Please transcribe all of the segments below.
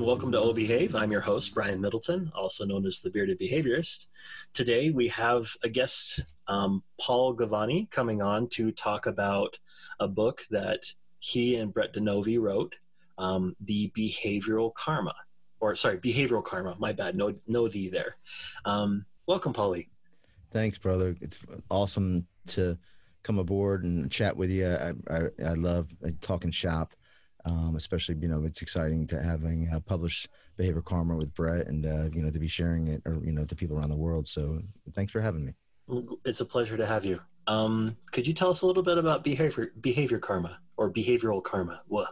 and welcome to Oh Behave. I'm your host, Brian Middleton, also known as the Bearded Behaviorist. Today we have a guest, Paul Gavoni, coming on to talk about a book that he and Brett DeNovi wrote, the Behavioral Karma. My bad. No, there. Welcome, Paulie. Thanks, brother. It's awesome to come aboard and chat with you. I love talking shop, especially, you know, it's exciting to having published Behavioral Karma with Brett and, you know, to be sharing it or, you know, to people around the world. So thanks for having me. It's a pleasure to have you. Could you tell us a little bit about behavior karma or behavioral karma? Whoa.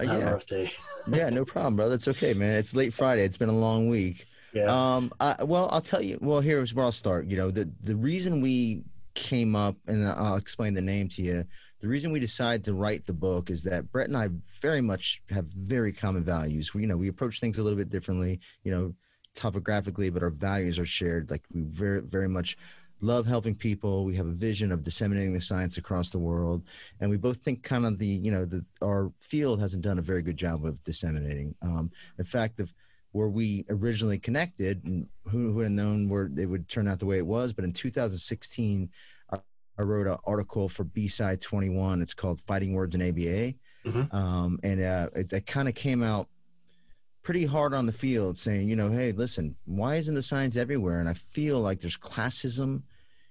Yeah, no problem, brother. It's okay, man. It's late Friday. It's been a long week. Yeah. Well, I'll tell you. Well, here's where I'll start. You know, the reason we came up, and I'll explain the name to you. The reason we decided to write the book is that Brett and I very much have very common values. We, you know, we approach things a little bit differently, you know, topographically, but our values are shared. Like we very, very much love helping people. We have a vision of disseminating the science across the world, and we both think kind of the, you know, the, our field hasn't done a very good job of disseminating. In fact, the where we originally connected, and who would have known where it would turn out the way it was. But in 2016, I wrote an article for B-Side 21. It's called Fighting Words in ABA. Mm-hmm. It kind of came out pretty hard on the field saying, you know, hey, listen, why isn't the science everywhere? And I feel like there's classism,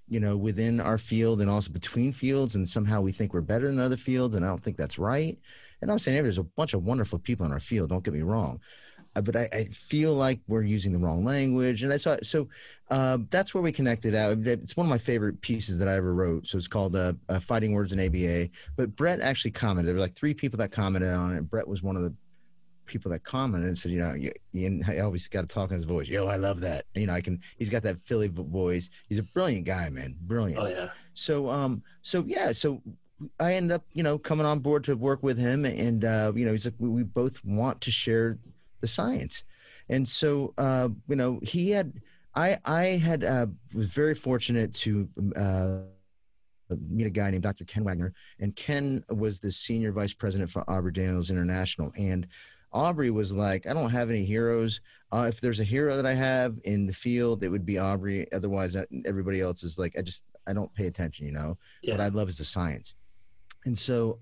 you know, within our field and also between fields. And somehow we think we're better than other fields. And I don't think that's right. And I'm saying, hey, there's a bunch of wonderful people in our field. Don't get me wrong. But I feel like we're using the wrong language. And I saw, so that's where we connected out. It's one of my favorite pieces that I ever wrote. So it's called Fighting Words in ABA. But Brett actually commented. There were like three people that commented on it. And Brett was one of the people that commented and said, you know, Ian, I always got to talk in his voice. Yo, I love that. You know, he's got that Philly voice. He's a brilliant guy, man. Brilliant. Oh, yeah. So I ended up, you know, coming on board to work with him. And, you know, he's like, we both want to share the science. And so, you know, he had, I was very fortunate to meet a guy named Dr. Ken Wagner, and Ken was the senior vice president for Aubrey Daniels International. And Aubrey was like, I don't have any heroes. If there's a hero that I have in the field, it would be Aubrey. Otherwise everybody else is like, I don't pay attention, you know. Yeah. What I love is the science. And so,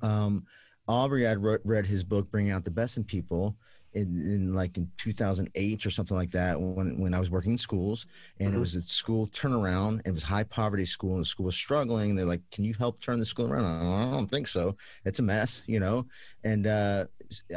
Aubrey, I'd read his book, Bringing Out the Best in People, in 2008 or something like that, when I was working in schools, and mm-hmm. It was a school turnaround. It was high poverty school, and the school was struggling. And they're like, "Can you help turn the school around?" I don't think so. It's a mess, you know. And I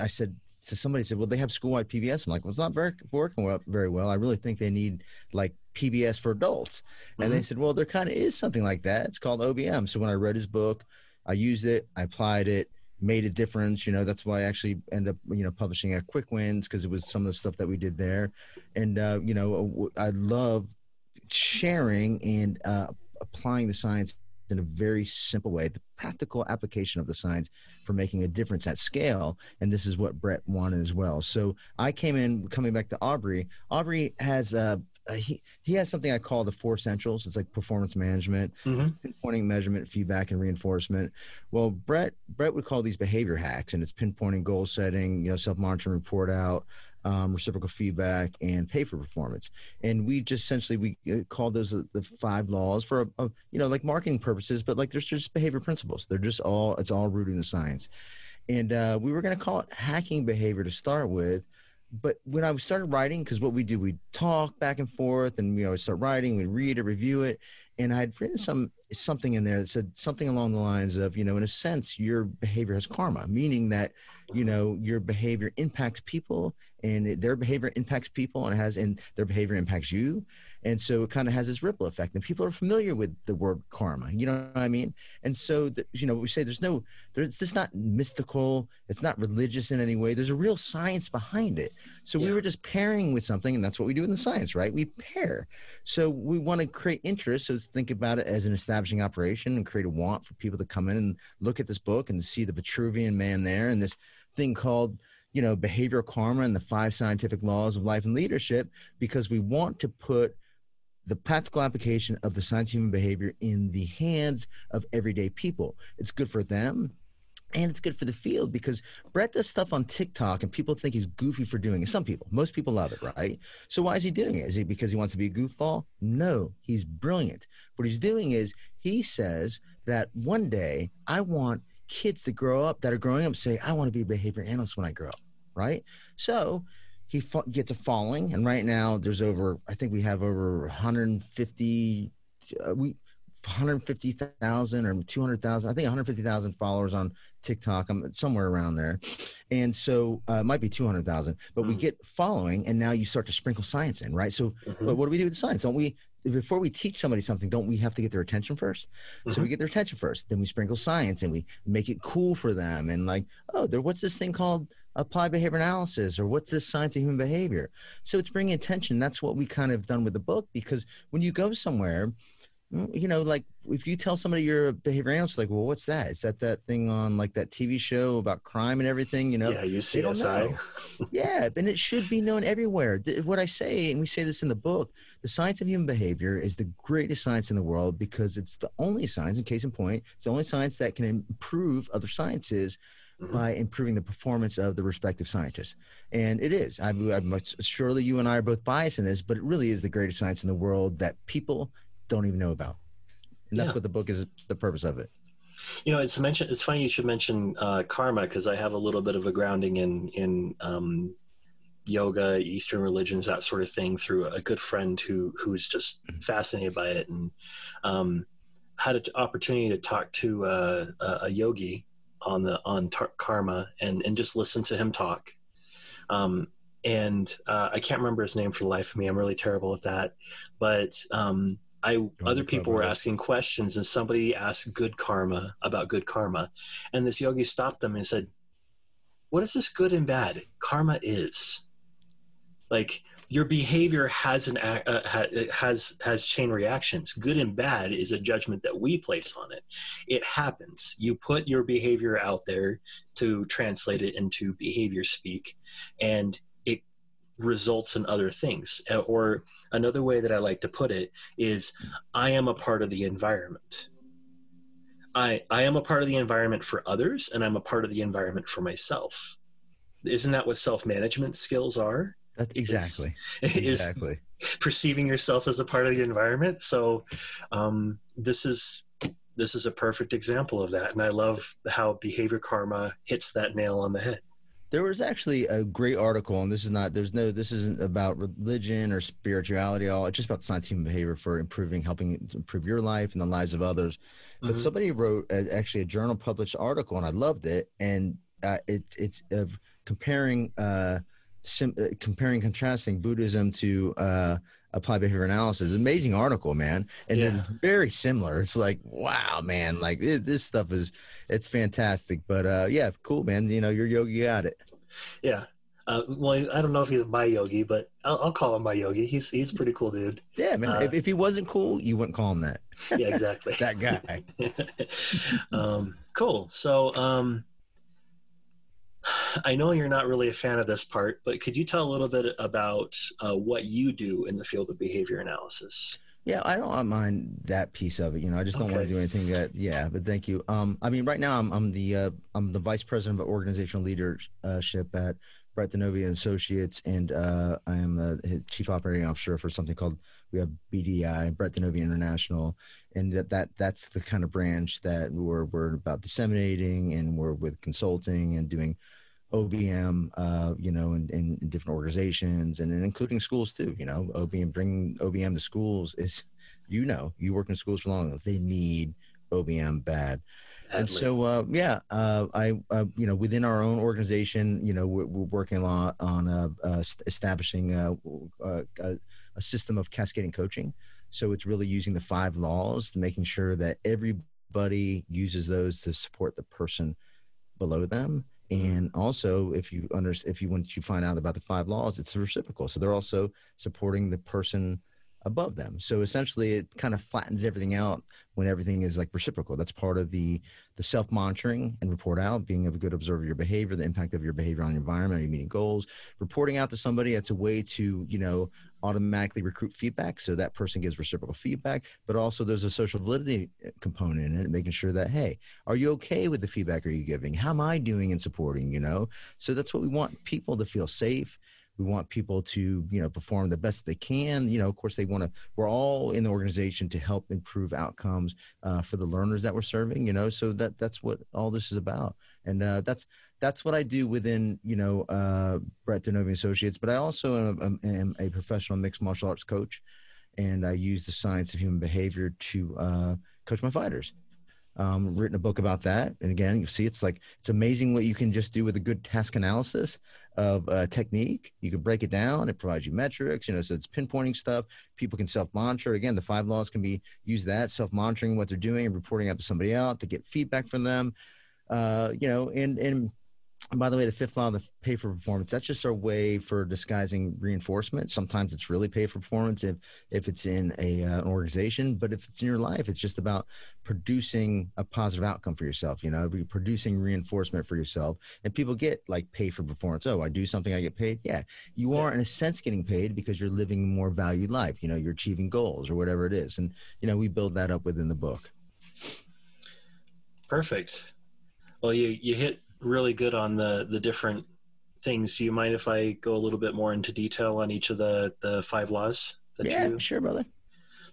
said to somebody, "Well, they have school-wide PBS." I'm like, "Well, it's not working very well. I really think they need like PBS for adults." Mm-hmm. And they said, "Well, there kind of is something like that. It's called OBM." So when I read his book, I used it, I applied it. Made a difference, you know. That's why I actually end up, you know, publishing at Quick Wins, because it was some of the stuff that we did there. And you know, I love sharing and applying the science in a very simple way, the practical application of the science for making a difference at scale. And this is what Brett wanted as well. So I came in, coming back to Aubrey. Aubrey has he has something I call the four essentials. It's like performance management, mm-hmm. pinpointing, measurement, feedback, and reinforcement. Well, Brett would call these behavior hacks, and it's pinpointing, goal setting, you know, self-monitoring, report out, reciprocal feedback, and pay for performance. And we just essentially, we call those the five laws for, you know, like marketing purposes, but like there's just behavior principles. They're just all, it's all rooted in the science. And we were going to call it hacking behavior to start with. But when I started writing, because what we do, we talk back and forth, and you know, I start writing, we read it, review it, and I had written something in there that said something along the lines of, you know, in a sense, your behavior has karma, meaning that, you know, your behavior impacts people, and their behavior impacts people, and their behavior impacts you, and so it kind of has this ripple effect. And people are familiar with the word karma, you know what I mean? And so, you know, we say it's not mystical, it's not religious in any way. There's a real science behind it. So yeah. We were just pairing with something, and that's what we do in the science, right? We pair. So we want to create interest. So think about it as an establishing operation and create a want for people to come in and look at this book and see the Vitruvian man there and this thing called, you know, behavioral karma and the five scientific laws of life and leadership, because we want to put the practical application of the science of human behavior in the hands of everyday people. It's good for them. And it's good for the field because Brett does stuff on TikTok and people think he's goofy for doing it. Some people, most people love it, right? So why is he doing it? Is it because he wants to be a goofball? No, he's brilliant. What he's doing is he says that one day I want kids that are growing up say, I want to be a behavior analyst when I grow up, right? So he gets a following. And right now there's we have over 150,000 or 200,000, I think 150,000 followers on TikTok. I'm somewhere around there. And so it might be 200,000, but we get following and now you start to sprinkle science in, right? So but what do we do with the science? Before we teach somebody something, don't we have to get their attention first? So we get their attention first, then we sprinkle science and we make it cool for them. And like, oh, what's this thing called applied behavior analysis, or what's this science of human behavior? So it's bringing attention. That's what we kind of done with the book, because when you go somewhere, you know, like if you tell somebody you're a behavior analyst, like, well, what's that? Is that thing on like that TV show about crime and everything, you know? Yeah, you see CSI. Yeah, and it should be known everywhere. What I say, and we say this in the book, the science of human behavior is the greatest science in the world because it's the only science, in case in point, it's the only science that can improve other sciences by improving the performance of the respective scientists. And it is. Surely you and I are both biased in this, but it really is the greatest science in the world that people – don't even know about. And that's what the book is, the purpose of it. You know, it's funny you should mention karma, because I have a little bit of a grounding in yoga, Eastern religions, that sort of thing, through a good friend who's just fascinated by it, and had an opportunity to talk to a yogi on karma and just listen to him talk. And I can't remember his name for the life of me. I'm really terrible at that. But other people were asking questions, and somebody asked about good karma. And this yogi stopped them and said, what is this good and bad? Karma is. Like, your behavior has chain reactions. Good and bad is a judgment that we place on it. It happens. You put your behavior out there to translate it into behavior speak, and it results in other things. Or another way that I like to put it is, I am a part of the environment. I am a part of the environment for others, and I'm a part of the environment for myself. Isn't that what self-management skills are? Exactly. Perceiving yourself as a part of the environment. So this is a perfect example of that. And I love how behavior karma hits that nail on the head. There was actually a great article, and this isn't about religion or spirituality at all. It's just about science and human behavior for helping improve your life and the lives of others. But somebody wrote a journal published article, and I loved it. And it's comparing, contrasting Buddhism to applied behavior analysis. Amazing article, man. And it's very similar. It's like, wow, man, like this stuff it's fantastic. But cool, man. You know, your yogi got it. Yeah. Well, I don't know if he's my yogi, but I'll call him my yogi. He's a pretty cool dude. Yeah, man. If he wasn't cool, you wouldn't call him that. Yeah, exactly. That guy. Cool. So, I know you're not really a fan of this part, but could you tell a little bit about what you do in the field of behavior analysis? Yeah, I don't mind that piece of it. You know, I just don't want to do anything that. Yeah, but thank you. I mean, right now I'm the vice president of organizational leadership at Brett DeNovi Associates, and I am the chief operating officer for something called BDI, Brett DeNovi International, and that's the kind of branch that we're about disseminating, and we're with consulting and doing OBM, you know, in different organizations, and including schools too. You know, bringing OBM to schools is, you know, you work in schools for long enough, they need OBM bad. And so, I you know, within our own organization, you know, we're working a lot on establishing a system of cascading coaching. So it's really using the 5 laws, making sure that everybody uses those to support the person below them. And also, once you find out about the 5 laws, it's reciprocal. So they're also supporting the person above them. So essentially it kind of flattens everything out when everything is like reciprocal. That's part of the self-monitoring and report out, being a good observer of your behavior, the impact of your behavior on your environment, are you meeting goals? Reporting out to somebody, that's a way to, you know, automatically recruit feedback. So that person gives reciprocal feedback, but also there's a social validity component in it, making sure that, hey, are you okay with the feedback are you giving? How am I doing in supporting, you know? So that's what we want people to feel safe. We want people to, you know, perform the best they can. You know, of course, they want to, we're all in the organization to help improve outcomes for the learners that we're serving, you know, so that's what all this is about. And that's what I do within, you know, Brett DeNovi Associates, but I also am a professional mixed martial arts coach, and I use the science of human behavior to coach my fighters. Written a book about that. And again, you see, it's like, it's amazing what you can just do with a good task analysis of technique. You can break it down. It provides you metrics, you know, so it's pinpointing stuff. People can self-monitor. Again, the 5 laws can be used, that self-monitoring what they're doing and reporting out to somebody else to get feedback from them. You know, and by the way, the 5th law, the pay for performance, that's just our way for disguising reinforcement. Sometimes it's really pay for performance if it's in an organization, but if it's in your life, it's just about producing a positive outcome for yourself, you know, producing reinforcement for yourself. And people get like pay for performance. Oh, I do something, I get paid. Yeah, you are in a sense getting paid because you're living a more valued life. You know, you're achieving goals or whatever it is. And, you know, we build that up within the book. Perfect. Well, you hit really good on the different things. Do you mind if I go a little bit more into detail on each of the 5 laws? Yeah, sure, brother.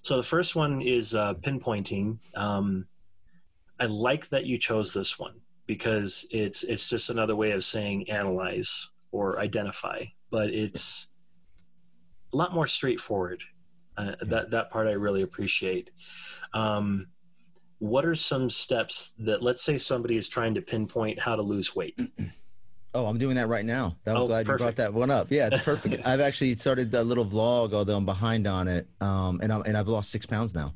So the first one is pinpointing. I like that you chose this one because it's just another way of saying analyze or identify, but it's a lot more straightforward. That part I really appreciate. What are some steps that, let's say somebody is trying to pinpoint how to lose weight? Oh, I'm doing that right now. I'm glad you brought that one up. Yeah, it's perfect. I've actually started a little vlog, although I'm behind on it. And I've lost 6 pounds now.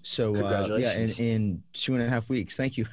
So in 2.5 weeks. Thank you.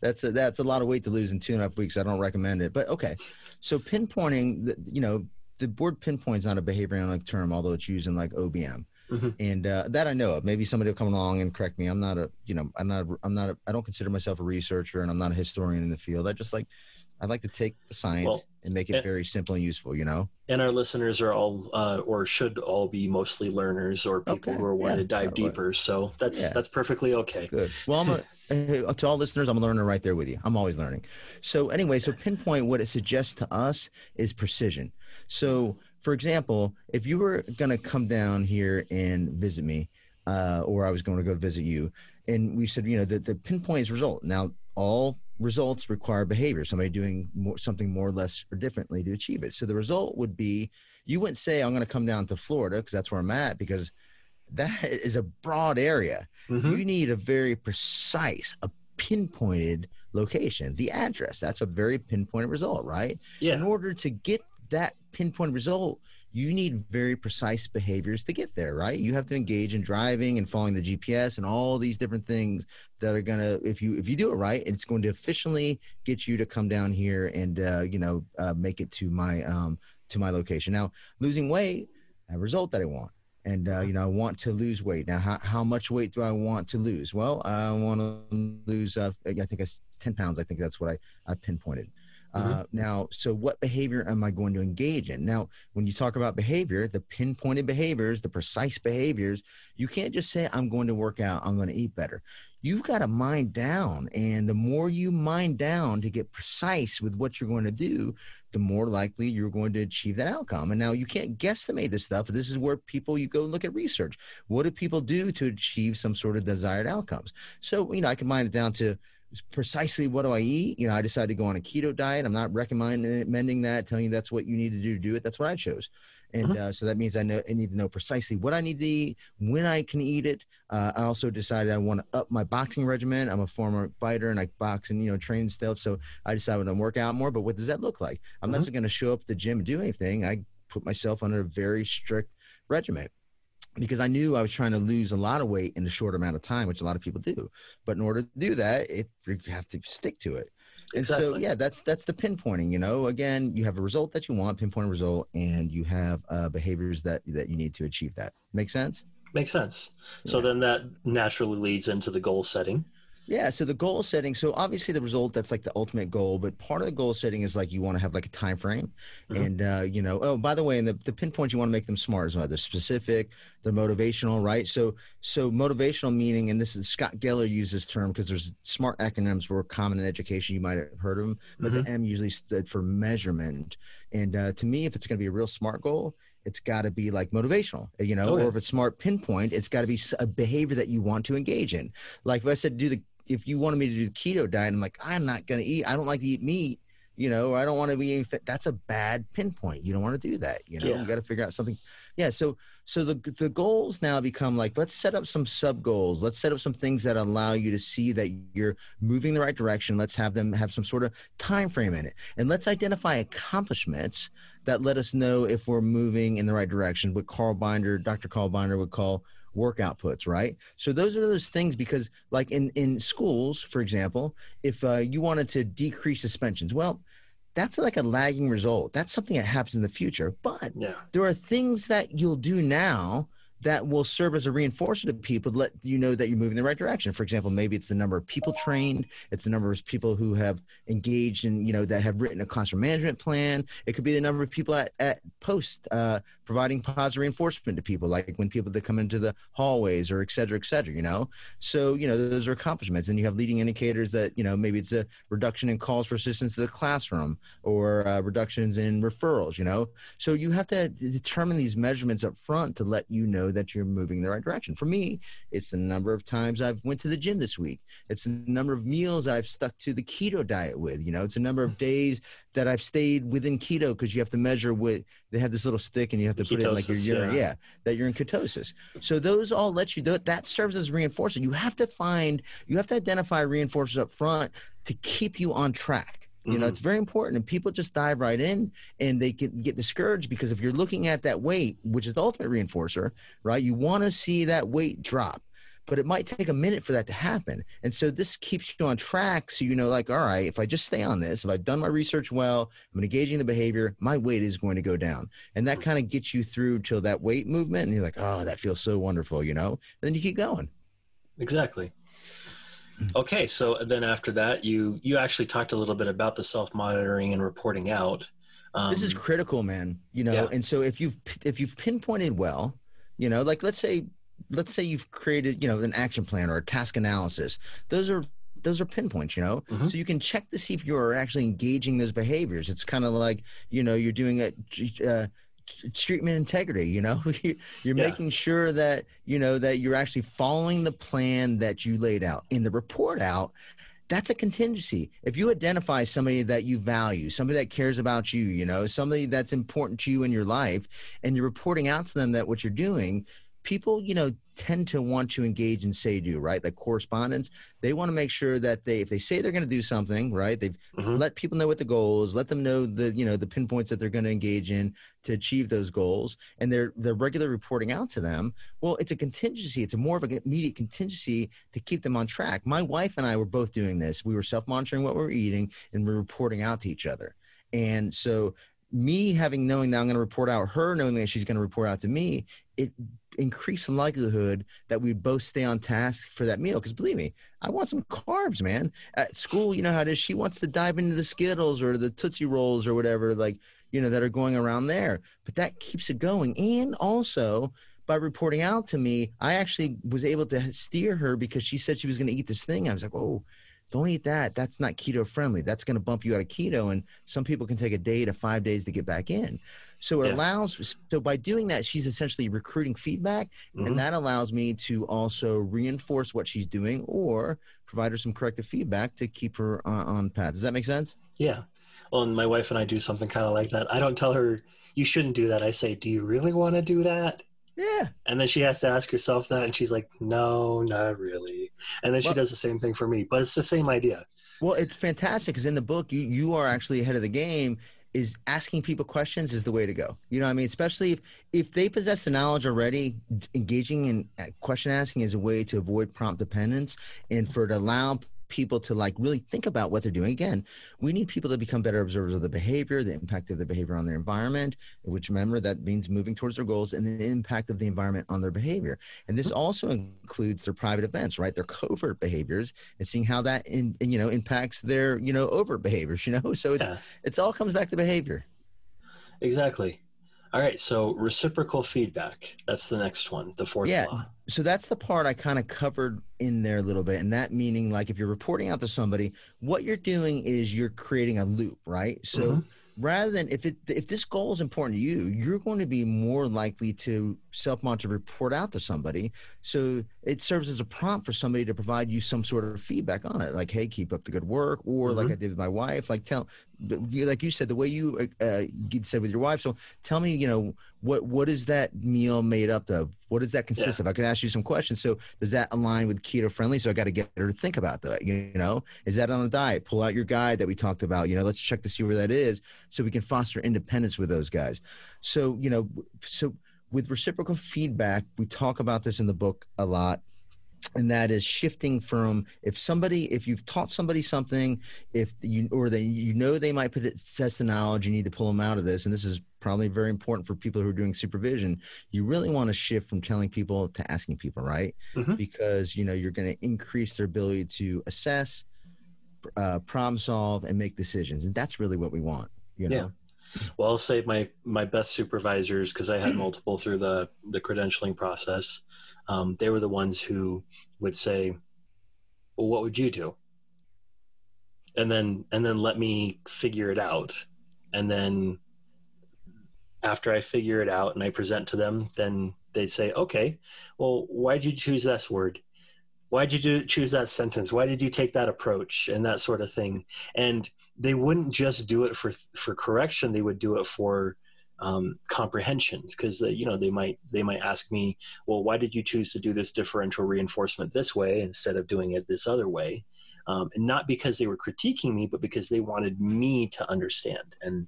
That's a lot of weight to lose in 2.5 weeks. I don't recommend it, but okay. So pinpointing, you know, the word pinpoint is not a behavioral term, although it's used in like OBM. Mm-hmm. And that I know of. Maybe somebody will come along and correct me. I don't consider myself a researcher, and I'm not a historian in the field. I'd like to take the science and make it very simple and useful, you know? And our listeners are all, or should all be mostly learners or people who are wanting to dive deeper. So that's perfectly okay. Good. Well, to all listeners, I'm a learner right there with you. I'm always learning. So anyway, so pinpoint, what it suggests to us is precision. So for example, if you were going to come down here and visit me, or I was going to go visit you, and we said, you know, the pinpoint is result. Now, all results require behavior, somebody doing something more or less or differently to achieve it. So the result would be, you wouldn't say, I'm going to come down to Florida because that's where I'm at, because that is a broad area. Mm-hmm. You need a very precise, a pinpointed location, the address. That's a very pinpointed result, right? Yeah. In order to get that pinpoint result, you need very precise behaviors to get there, right? You have to engage in driving and following the GPS and all these different things that are going to, if you do it right, it's going to efficiently get you to come down here and, make it to my location. Now, losing weight, a result that I want. And, I want to lose weight. Now, how much weight do I want to lose? Well, I want to lose, I think it's 10 pounds. I think that's what I pinpointed. Now, so what behavior am I going to engage in? Now, when you talk about behavior, the pinpointed behaviors, the precise behaviors, you can't just say, I'm going to work out, I'm going to eat better. You've got to mind down. And the more you mind down to get precise with what you're going to do, the more likely you're going to achieve that outcome. And now you can't guesstimate this stuff. This is where you go look at research. What do people do to achieve some sort of desired outcomes? So, I can mind it down to, precisely what do I eat? I decided to go on a keto diet. I'm not recommending that, telling you that's what you need to do it. That's what I chose. And so that means I need to know precisely what I need to eat, when I can eat it. I also decided I want to up my boxing regimen. I'm a former fighter and I box and, train stuff. So I decided to work out more, but what does that look like? I'm not just going to show up at the gym and do anything. I put myself under a very strict regimen, because I knew I was trying to lose a lot of weight in a short amount of time, which a lot of people do. But in order to do that, you have to stick to it. And so, that's the pinpointing, Again, you have a result that you want, pinpoint a result, and you have behaviors that you need to achieve that. Make sense? Makes sense. So then that naturally leads into the goal setting. Yeah. So the goal setting. So obviously the result, that's like the ultimate goal, but part of the goal setting is like, you want to have like a time frame and, you know, oh, by the way, and the pinpoints, you want to make them smart as well. They're specific, they're motivational, right? So motivational meaning, and this is Scott Geller used this term because there's SMART acronyms were common in education. You might have heard of them, but the M usually stood for measurement. And to me, if it's going to be a real SMART goal, it's got to be like motivational, you know, or if it's SMART pinpoint, it's got to be a behavior that you want to engage in. Like if I said, if you wanted me to do the keto diet, I'm like, I'm not going to eat. I don't like to eat meat, you know, or I don't want to be eating fit. That's a bad pinpoint. You don't want to do that. You know, you got to figure out something. Yeah. So the goals now become like, let's set up some sub goals. Let's set up some things that allow you to see that you're moving the right direction. Let's have them have some sort of time frame in it. And let's identify accomplishments that let us know if we're moving in the right direction. What Dr. Carl Binder would call work outputs, right? So those are those things, because like in schools, for example, if you wanted to decrease suspensions, well, that's like a lagging result. That's something that happens in the future. But there are things that you'll do now that will serve as a reinforcer to people to let you know that you're moving in the right direction. For example, maybe it's the number of people trained. It's the number of people who have engaged in, you know, that have written a classroom management plan. It could be the number of people at post providing positive reinforcement to people, like when people that come into the hallways or et cetera, you know? So, you know, those are accomplishments. And you have leading indicators that, you know, maybe it's a reduction in calls for assistance to the classroom or reductions in referrals, you know? So you have to determine these measurements up front to let you know that you're moving in the right direction. For me, it's the number of times I've went to the gym this week. It's the number of meals I've stuck to the keto diet with, you know, it's a number of days that I've stayed within keto, because you have to measure with, they have this little stick and you have to put it in like your urine, that you're in ketosis. So those all let you, that serves as reinforcer. You have to identify reinforcers up front to keep you on track. You know, it's very important, and people just dive right in and they can get discouraged, because if you're looking at that weight, which is the ultimate reinforcer, right, you want to see that weight drop, but it might take a minute for that to happen. And so this keeps you on track. So, you know, like, all right, if I just stay on this, if I've done my research well, I'm engaging the behavior, my weight is going to go down. And that kind of gets you through till that weight movement. And you're like, oh, that feels so wonderful, you know, and then you keep going. Exactly. Okay. So then after that, you actually talked a little bit about the self-monitoring and reporting out. This is critical, man, you know? Yeah. And so if you've pinpointed well, you know, like let's say you've created, you know, an action plan or a task analysis. Those are pinpoints, you know, so you can check to see if you're actually engaging those behaviors. It's kind of like, you know, you're doing treatment integrity, you know, you're making sure that, you know, that you're actually following the plan that you laid out in the report out. That's a contingency. If you identify somebody that you value, somebody that cares about you, you know, somebody that's important to you in your life, and you're reporting out to them that what you're doing, people, you know, tend to want to engage in say-do, right? Like correspondence, they want to make sure that if they say they're going to do something, right? They've let people know what the goal is, let them know the, you know, the pinpoints that they're going to engage in to achieve those goals. And they're regular reporting out to them. Well, it's a contingency. It's more of an immediate contingency to keep them on track. My wife and I were both doing this. We were self-monitoring what we were eating, and we were reporting out to each other. And so me knowing that I'm going to report out, her knowing that she's going to report out to me, it increase the likelihood that we both stay on task for that meal. Because believe me, I want some carbs, man. At school, you know how it is. She wants to dive into the Skittles or the Tootsie Rolls or whatever, like, you know, that are going around there. But that keeps it going. And also, by reporting out to me, I actually was able to steer her, because she said she was going to eat this thing. I was like, oh, don't eat that. That's not keto friendly. That's going to bump you out of keto. And some people can take a day to 5 days to get back in. So it allows, so by doing that, she's essentially recruiting feedback, and that allows me to also reinforce what she's doing or provide her some corrective feedback to keep her on path. Does that make sense? Yeah. Well, and my wife and I do something kind of like that. I don't tell her, you shouldn't do that. I say, do you really want to do that? Yeah. And then she has to ask herself that, and she's like, no, not really. And then she does the same thing for me, but it's the same idea. Well, it's fantastic, because in the book, you are actually ahead of the game. Is asking people questions is the way to go. You know what I mean? Especially if they possess the knowledge already, engaging in question asking is a way to avoid prompt dependence and for to allow people to like really think about what they're doing. Again, we need people to become better observers of the behavior, the impact of the behavior on their environment, which remember that means moving towards their goals, and the impact of the environment on their behavior. And this also includes their private events, right? Their covert behaviors and seeing how that impacts their, overt behaviors, So it's all comes back to behavior. Exactly. All right. So reciprocal feedback. That's the next one, the fourth law. So that's the part I kind of covered in there a little bit. And that meaning, like, if you're reporting out to somebody, what you're doing is you're creating a loop, right? So rather than if this goal is important to you, you're going to be more likely to self-monitor report out to somebody. So it serves as a prompt for somebody to provide you some sort of feedback on it. Like, hey, keep up the good work. Or like I did with my wife, like like you said, the way you said with your wife. So tell me, what is that meal made up of? What does that consist of? I could ask you some questions. So does that align with keto friendly? So I got to get her to think about that. Is that on the diet? Pull out your guide that we talked about. Let's check to see where that is, so we can foster independence with those guys. So, so with reciprocal feedback, we talk about this in the book a lot. And that is shifting from if you've taught somebody something, they might possess the knowledge, you need to pull them out of this. And this is probably very important for people who are doing supervision. You really want to shift from telling people to asking people, right? Because, you're going to increase their ability to assess, problem solve, and make decisions. And that's really what we want, Yeah. Well, I'll say my best supervisors, because I had multiple through the credentialing process, they were the ones who would say, well, what would you do? And then let me figure it out. And then after I figure it out and I present to them, then they'd say, okay, well, why'd you choose this word? Why did you choose that sentence? Why did you take that approach? And that sort of thing. And they wouldn't just do it for correction. They would do it for comprehension, because they might ask me, well, why did you choose to do this differential reinforcement this way instead of doing it this other way? And not because they were critiquing me, but because they wanted me to understand. And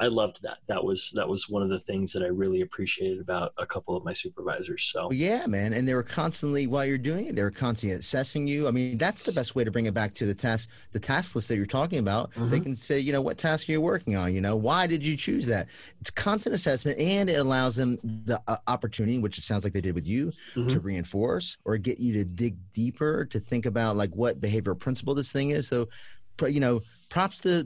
I loved that. That was one of the things that I really appreciated about a couple of my supervisors. So yeah, man. And they were constantly, while you're doing it, they were constantly assessing you. I mean, that's the best way to bring it back to the task list that you're talking about. They can say, what task are you working on? Why did you choose that? It's constant assessment, and it allows them the opportunity, which it sounds like they did with you, to reinforce or get you to dig deeper, to think about like what behavioral principle this thing is. So, props to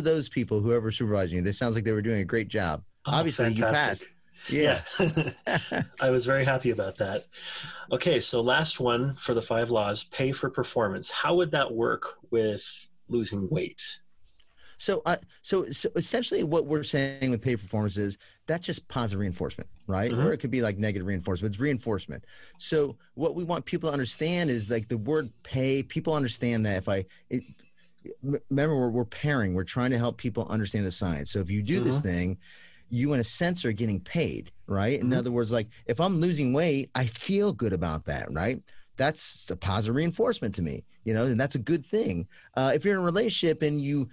those people, whoever supervising you. This sounds like they were doing a great job. Oh, obviously, fantastic. You passed. Yeah. I was very happy about that. Okay, so last one for the 5 laws, pay for performance. How would that work with losing weight? So essentially what we're saying with pay for performance is that's just positive reinforcement, right? Or it could be like negative reinforcement. It's reinforcement. So what we want people to understand is like the word pay, people understand that remember, we're pairing. We're trying to help people understand the science. So if you do this thing, you in a sense are getting paid, right? In other words, like if I'm losing weight, I feel good about that, right? That's a positive reinforcement to me, and that's a good thing. If you're in a relationship and you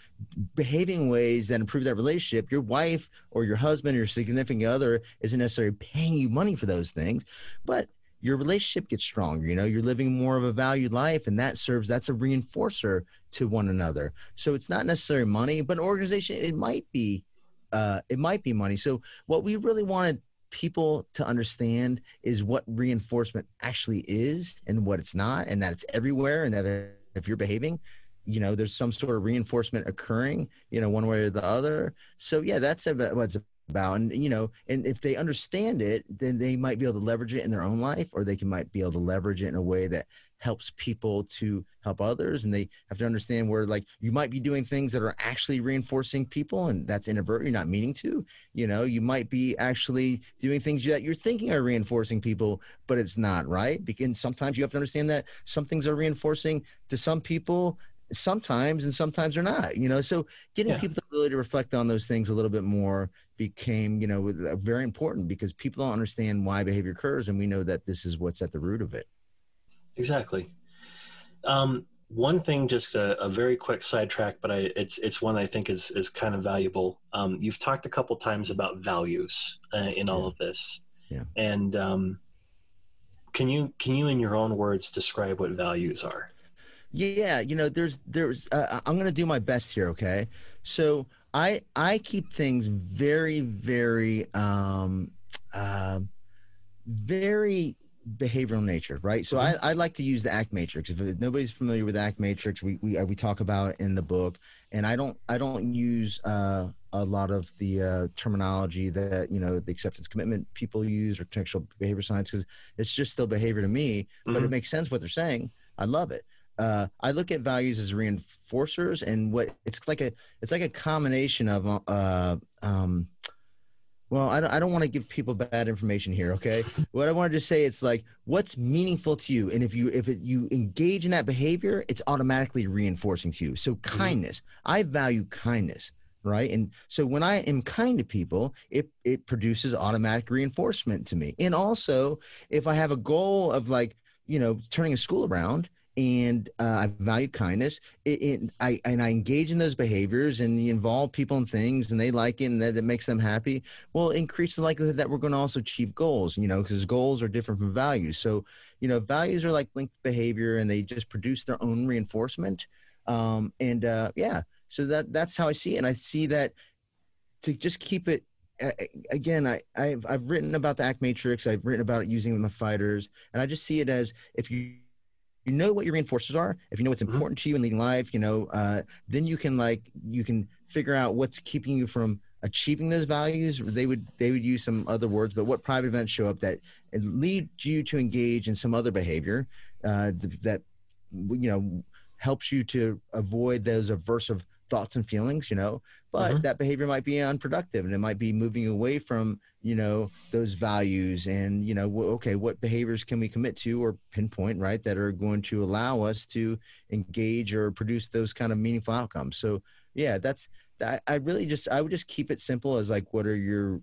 behaving ways that improve that relationship, your wife or your husband or your significant other isn't necessarily paying you money for those things, but your relationship gets stronger, you're living more of a valued life, and that's a reinforcer to one another. So it's not necessarily money, but an organization, it might be money. So what we really wanted people to understand is what reinforcement actually is and what it's not, and that it's everywhere, and that if you're behaving, there's some sort of reinforcement occurring, one way or the other. So yeah, that's what's about. And and if they understand it, then they might be able to leverage it in their own life, or they might be able to leverage it in a way that helps people to help others. And they have to understand where, like, you might be doing things that are actually reinforcing people, and that's inadvertent, you're not meaning to. You might be actually doing things that you're thinking are reinforcing people, but it's not, right? And sometimes you have to understand that some things are reinforcing to some people sometimes, and sometimes they're not, so getting people the ability to reflect on those things a little bit more became, very important, because people don't understand why behavior occurs. And we know that this is what's at the root of it. Exactly. One thing, just a very quick sidetrack, but it's one I think is kind of valuable. You've talked a couple times about values in all of this. Yeah. And can you in your own words describe what values are? Yeah, you know, there's I'm going to do my best here, okay? So I keep things very, very, very behavioral nature, right? So I like to use the ACT Matrix. If nobody's familiar with the ACT Matrix, we talk about it in the book, and I don't use a lot of the terminology that, you know, the acceptance commitment people use or contextual behavior science, because it's just still behavior to me, mm-hmm. but it makes sense what they're saying. I love it. I look at values as reinforcers, and what it's like a combination of, well, I don't want to give people bad information here. Okay. What I wanted to say, it's like, what's meaningful to you. And if you engage in that behavior, it's automatically reinforcing to you. So kindness, mm-hmm. I value kindness. Right. And so when I am kind to people, it produces automatic reinforcement to me. And also if I have a goal of, like, you know, turning a school around, and I value kindness, I engage in those behaviors and involve people in things, and they like it, and that makes them happy. Well, increase the likelihood that we're going to also achieve goals, you know, because goals are different from values. So, you know, values are like linked behavior, and they just produce their own reinforcement. So that's how I see it. And I see that, to just keep it, again, I've written about the ACT Matrix. I've written about it using it with my fighters, and I just see it as, if you know what your reinforcers are, if you know what's important to you in leading life, you know, then you can figure out what's keeping you from achieving those values. They would use some other words, but what private events show up that lead you to engage in some other behavior that, you know, helps you to avoid those aversive thoughts and feelings, you know, but that behavior might be unproductive, and it might be moving away from, you know, those values. And, you know, okay, what behaviors can we commit to or pinpoint, right, that are going to allow us to engage or produce those kind of meaningful outcomes. So yeah, I would just keep it simple as, like, what are your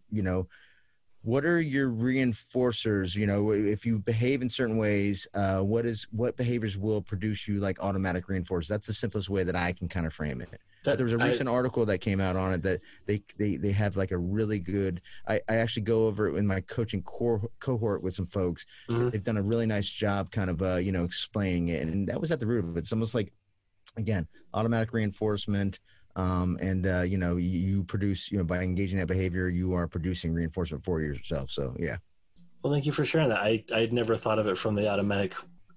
reinforcers? You know, if you behave in certain ways, what behaviors will produce you, like, automatic reinforcers? That's the simplest way that I can kind of frame it. There was a recent article that came out on it that they have, like, a really good, I actually go over it in my coaching cohort with some folks. Mm-hmm. They've done a really nice job kind of, you know, explaining it. And that was at the root of it. It's almost like, again, automatic reinforcement. You know, you produce, you know, by engaging that behavior, you are producing reinforcement for yourself. So, yeah. Well, thank you for sharing that. I'd never thought of it from the automatic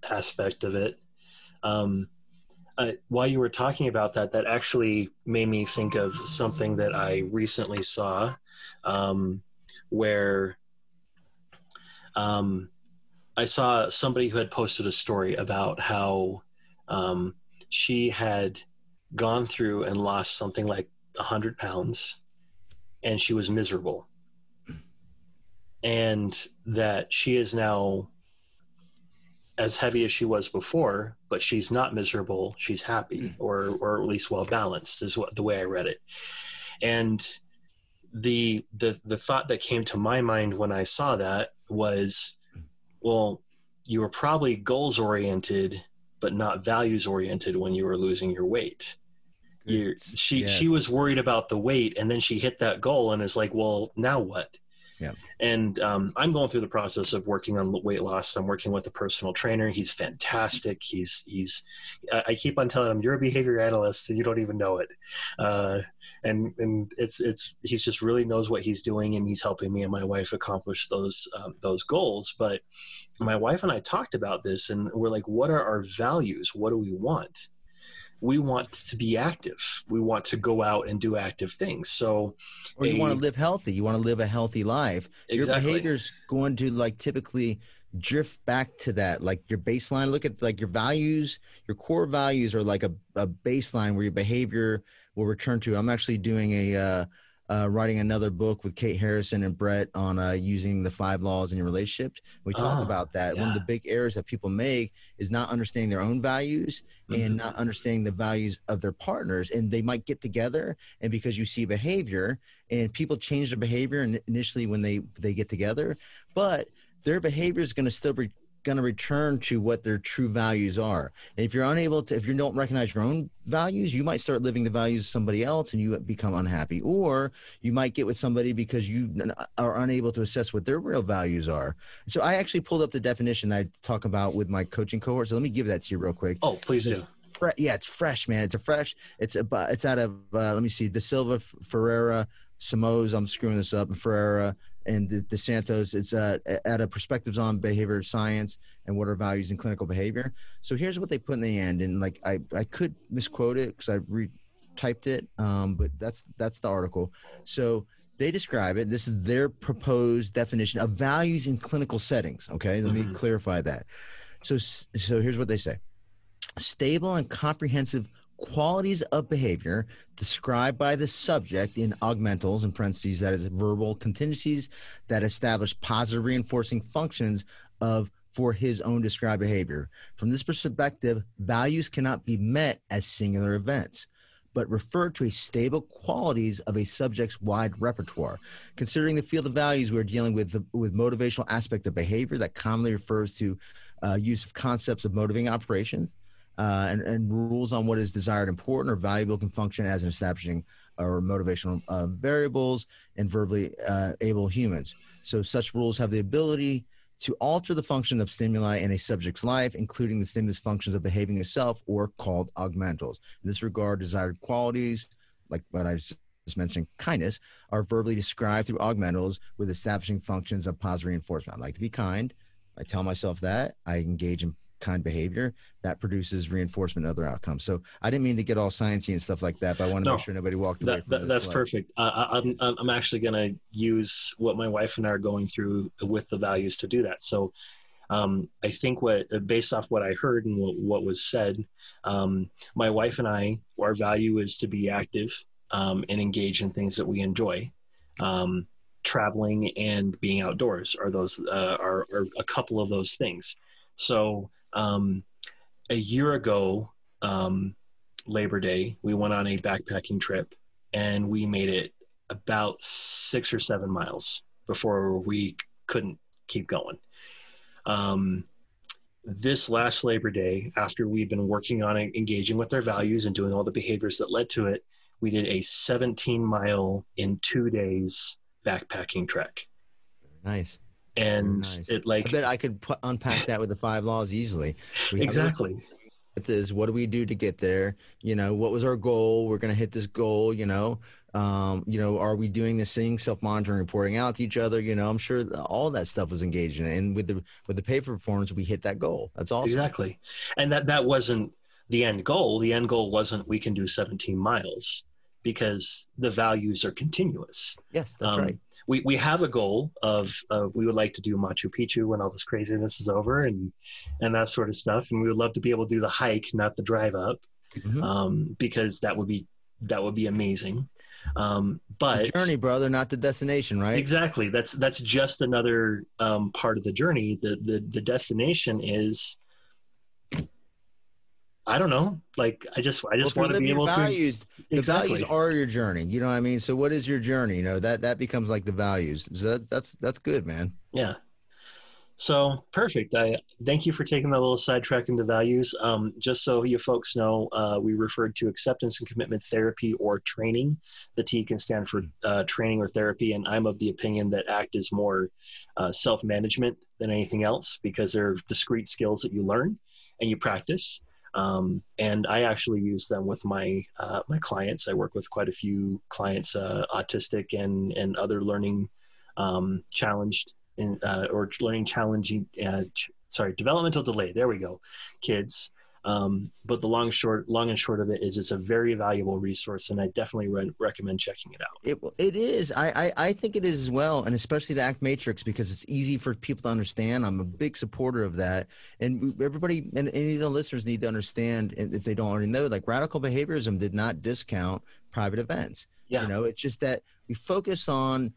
aspect of it. While you were talking about that actually made me think of something that I recently saw, where I saw somebody who had posted a story about how she had gone through and lost something like 100 pounds, and she was miserable, and that she is now as heavy as she was before, but she's not miserable. She's happy, or at least well-balanced, is what the way I read it. And the thought that came to my mind when I saw that was, well, you were probably goals oriented, but not values oriented when you were losing your weight. She was worried about the weight, and then she hit that goal and is like, well, now what? Yeah. And I'm going through the process of working on weight loss. I'm working with a personal trainer. He's fantastic. I keep on telling him, you're a behavior analyst and you don't even know it. And he just really knows what he's doing, and he's helping me and my wife accomplish those goals. But my wife and I talked about this, and we're like, what are our values? What do we want? We want to be active. We want to go out and do active things. So, or you want to live healthy. You want to live a healthy life. Exactly. Your behavior's going to, like, typically drift back to that, like, your baseline. Look at, like, your values. Your core values are like a baseline where your behavior will return to. I'm actually doing writing another book with Kate Harrison and Brett on using the 5 laws in your relationships. We talk about that. Yeah. One of the big errors that people make is not understanding their own values, mm-hmm. and not understanding the values of their partners. And they might get together, and because you see behavior, and people change their behavior initially when they get together, but their behavior is going to still be going to return to what their true values are. And if you don't recognize your own values, you might start living the values of somebody else, and you become unhappy. Or you might get with somebody because you are unable to assess what their real values are. So I actually pulled up the definition I talk about with my coaching cohort. So let me give that to you real quick. Oh, please do. fresh. Yeah, it's fresh, man. It's a fresh. It's out of let me see, De Silva, Ferreira, Simoes. I'm screwing this up. Ferreira and DeSantos. It's out of Perspectives on Behavioral Science and What Are Values in Clinical Behavior. So here's what they put in the end, and like I could misquote it because I retyped it, but that's the article. So they describe it. This is their proposed definition of values in clinical settings. Okay, let me clarify that. So here's what they say. Stable and comprehensive qualities of behavior described by the subject in augmentals, in parentheses, that is verbal contingencies that establish positive reinforcing functions for his own described behavior. From this perspective, values cannot be met as singular events, but refer to a stable qualities of a subject's wide repertoire. Considering the field of values, we're dealing with motivational aspect of behavior that commonly refers to use of concepts of motivating operations and rules on what is desired, important, or valuable can function as an establishing or motivational variables in verbally able humans. So such rules have the ability to alter the function of stimuli in a subject's life, including the stimulus functions of behaving itself, or called augmentals. In this regard, desired qualities, like what I just mentioned, kindness, are verbally described through augmentals with establishing functions of positive reinforcement. I like to be kind. I tell myself that. I engage in kind behavior that produces reinforcement and other outcomes. So I didn't mean to get all sciencey and stuff like that, but I wanted to make sure nobody walked away from this. That's perfect. I'm actually going to use what my wife and I are going through with the values to do that. So I think based off what I heard and what was said, my wife and I, our value is to be active and engage in things that we enjoy. Traveling and being outdoors are those are a couple of those things. So a year ago, Labor Day, we went on a backpacking trip and we made it about 6 or 7 miles before we couldn't keep going. This last Labor Day, after we've been working on it, engaging with our values and doing all the behaviors that led to it, we did a 17-mile in 2 days backpacking trek. Nice. And nice. It like, I bet I could unpack that with the 5 laws easily. Exactly. What do we do to get there? You know, what was our goal? We're going to hit this goal, you know, are we doing this thing, self-monitoring, reporting out to each other? You know, I'm sure all that stuff was engaged in it. And with the pay for performance, we hit that goal. That's awesome. Exactly. And that wasn't the end goal. The end goal wasn't we can do 17 miles. Because the values are continuous. Yes, that's right. We have a goal of we would like to do Machu Picchu when all this craziness is over and that sort of stuff. And we would love to be able to do the hike, not the drive up, because that would be amazing. But the journey, brother, not the destination, right? Exactly. That's just another part of the journey. The destination is, I don't know. Like I just want to be able to. Exactly. The values are your journey. You know what I mean? So what is your journey? You know, that becomes like the values. So that's good, man. Yeah. So perfect. I thank you for taking that little sidetrack into values. Just so you folks know, we referred to acceptance and commitment therapy or training. The T can stand for training or therapy. And I'm of the opinion that ACT is more self-management than anything else, because they're discrete skills that you learn and you practice. And I actually use them with my clients. I work with quite a few clients, autistic and other learning challenged or learning challenging. Developmental delay. There we go, kids. But the long and short of it is, it's a very valuable resource, and I definitely recommend checking it out. It is. I think it is as well, and especially the ACT Matrix, because it's easy for people to understand. I'm a big supporter of that, and everybody and any of the listeners need to understand, if they don't already know, like radical behaviorism did not discount private events. Yeah. You know, it's just that we focus on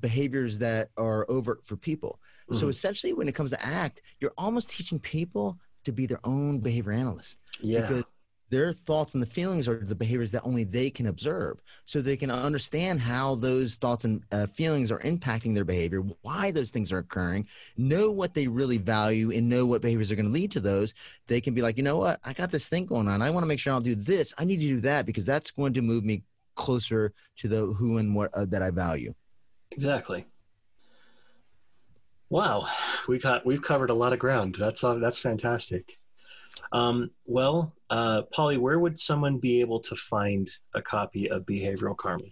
behaviors that are overt for people. Mm-hmm. So essentially, when it comes to ACT, you're almost teaching people to be their own behavior analyst. Yeah. Because their thoughts and the feelings are the behaviors that only they can observe, so they can understand how those thoughts and feelings are impacting their behavior, why those things are occurring, know what they really value, and know what behaviors are going to lead to those. They can be like, you know what? I got this thing going on. I want to make sure I'll do this. I need to do that because that's going to move me closer to the who and what that I value. Exactly. Wow, we've covered a lot of ground. That's fantastic. Polly, where would someone be able to find a copy of Behavioral Karma?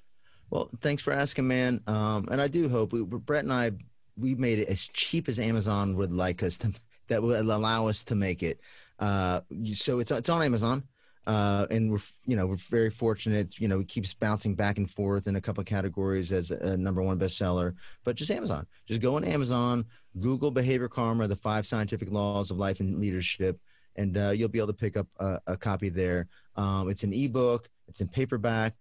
Well, thanks for asking, man. And I do hope Brett and I, we made it as cheap as Amazon would like us to, that would allow us to make it. So it's on Amazon. And we're very fortunate, it keeps bouncing back and forth in a couple of categories as a number one bestseller, but just Amazon, just go on Amazon, Google Behavioral Karma, the 5 scientific laws of life and leadership. And, you'll be able to pick up a copy there. It's an ebook, it's in paperback.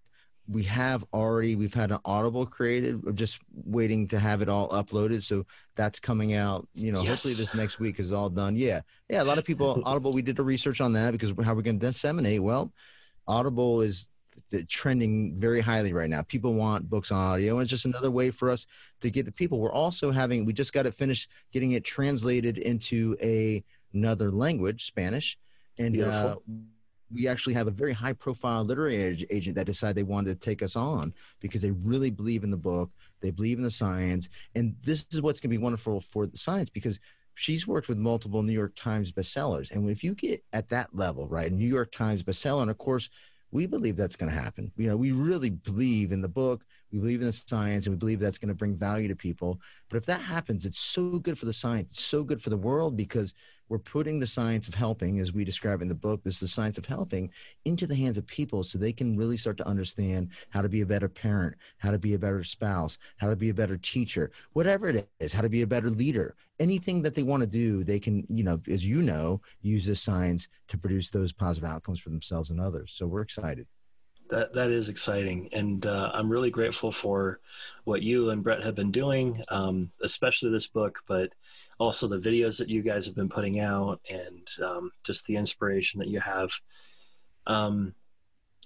We've had an Audible created. We're just waiting to have it all uploaded. So that's coming out, yes. Hopefully this next week is all done. Yeah. Yeah. A lot of people, Audible, we did the research on that because how we're going to disseminate. Well, Audible is trending very highly right now. People want books on audio, and it's just another way for us to get the people. We're also we just got it finished getting it translated into another language, Spanish. And, we actually have a very high-profile literary agent that decided they wanted to take us on because they really believe in the book. They believe in the science. And this is what's going to be wonderful for the science, because she's worked with multiple New York Times bestsellers. And if you get at that level, right, New York Times bestseller, and of course, we believe that's going to happen. We really believe in the book. We believe in the science, and we believe that's going to bring value to people. But if that happens, it's so good for the science. It's so good for the world, because we're putting the science of helping, as we describe in the book, this is the science of helping, into the hands of people so they can really start to understand how to be a better parent, how to be a better spouse, how to be a better teacher, whatever it is, how to be a better leader. Anything that they want to do, they can, as use this science to produce those positive outcomes for themselves and others. So we're excited. That is exciting. And I'm really grateful for what you and Brett have been doing, especially this book, but also the videos that you guys have been putting out, and just the inspiration that you have.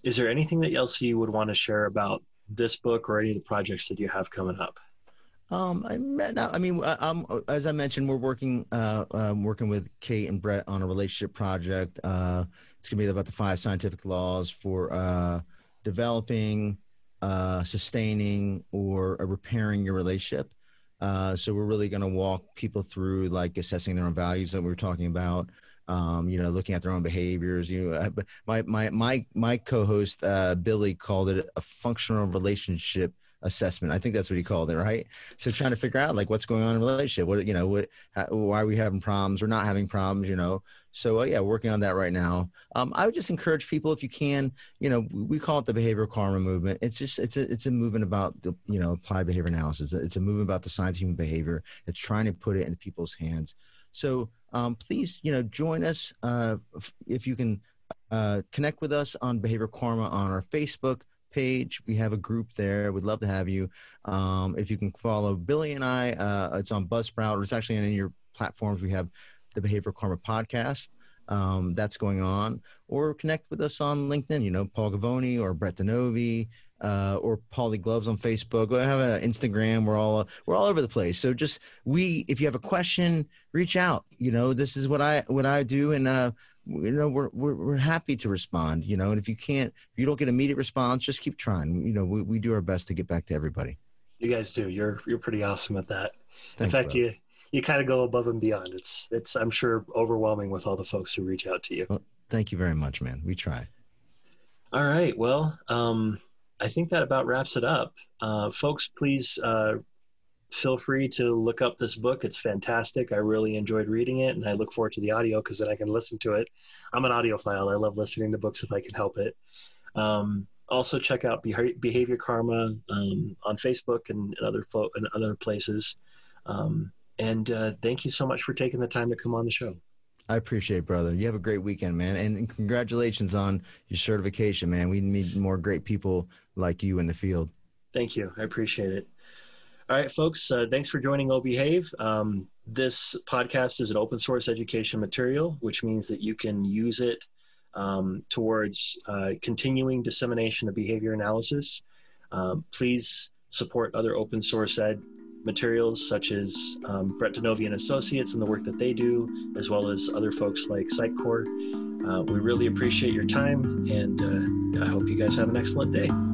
Is there anything that else you would want to share about this book or any of the projects that you have coming up? As I mentioned, we're working with Kate and Brett on a relationship project. It's going to be about the 5 scientific laws for developing, sustaining, or repairing your relationship. So we're really going to walk people through assessing their own values that we were talking about, looking at their own behaviors. My co-host, Billy, called it a functional relationship assessment. I think that's what he called it, right? So trying to figure out what's going on in a relationship, why are we having problems or not having problems, So working on that right now. I would just encourage people, if you can, we call it the behavioral karma movement. It's a movement about applied behavior analysis. It's a movement about the science of human behavior. It's trying to put it in people's hands. So please, join us if you can. Connect with us on Behavioral Karma on our Facebook page. We have a group there. We'd love to have you. If you can follow Billy and I, it's on Buzzsprout, or it's actually on your platforms. We have the Behavioral Karma podcast that's going on, or connect with us on LinkedIn, Paul Gavoni or Brett DeNovi, or Polly Gloves on Facebook. We have an Instagram. We're all over the place. So if you have a question, reach out. This is what I do. And, we're happy to respond, and if you don't get immediate response, just keep trying. We do our best to get back to everybody. You guys do. You're pretty awesome at that. Thanks, in fact, bro. You kind of go above and beyond. It's I'm sure overwhelming with all the folks who reach out to you. Well, thank you very much, man. We try. All right. Well, I think that about wraps it up. Folks, please, feel free to look up this book. It's fantastic. I really enjoyed reading it, and I look forward to the audio because then I can listen to it. I'm an audiophile. I love listening to books if I can help it. Also, check out Behavior Karma on Facebook and other places. And thank you so much for taking the time to come on the show. I appreciate it, brother. You have a great weekend, man. And congratulations on your certification, man. We need more great people like you in the field. Thank you. I appreciate it. All right, folks, thanks for joining Oh Behave. This podcast is an open source education material, which means that you can use it towards continuing dissemination of behavior analysis. Please support other open source ed materials such as Brett DeNovi and Associates and the work that they do, as well as other folks like PsychCore. We really appreciate your time, and I hope you guys have an excellent day.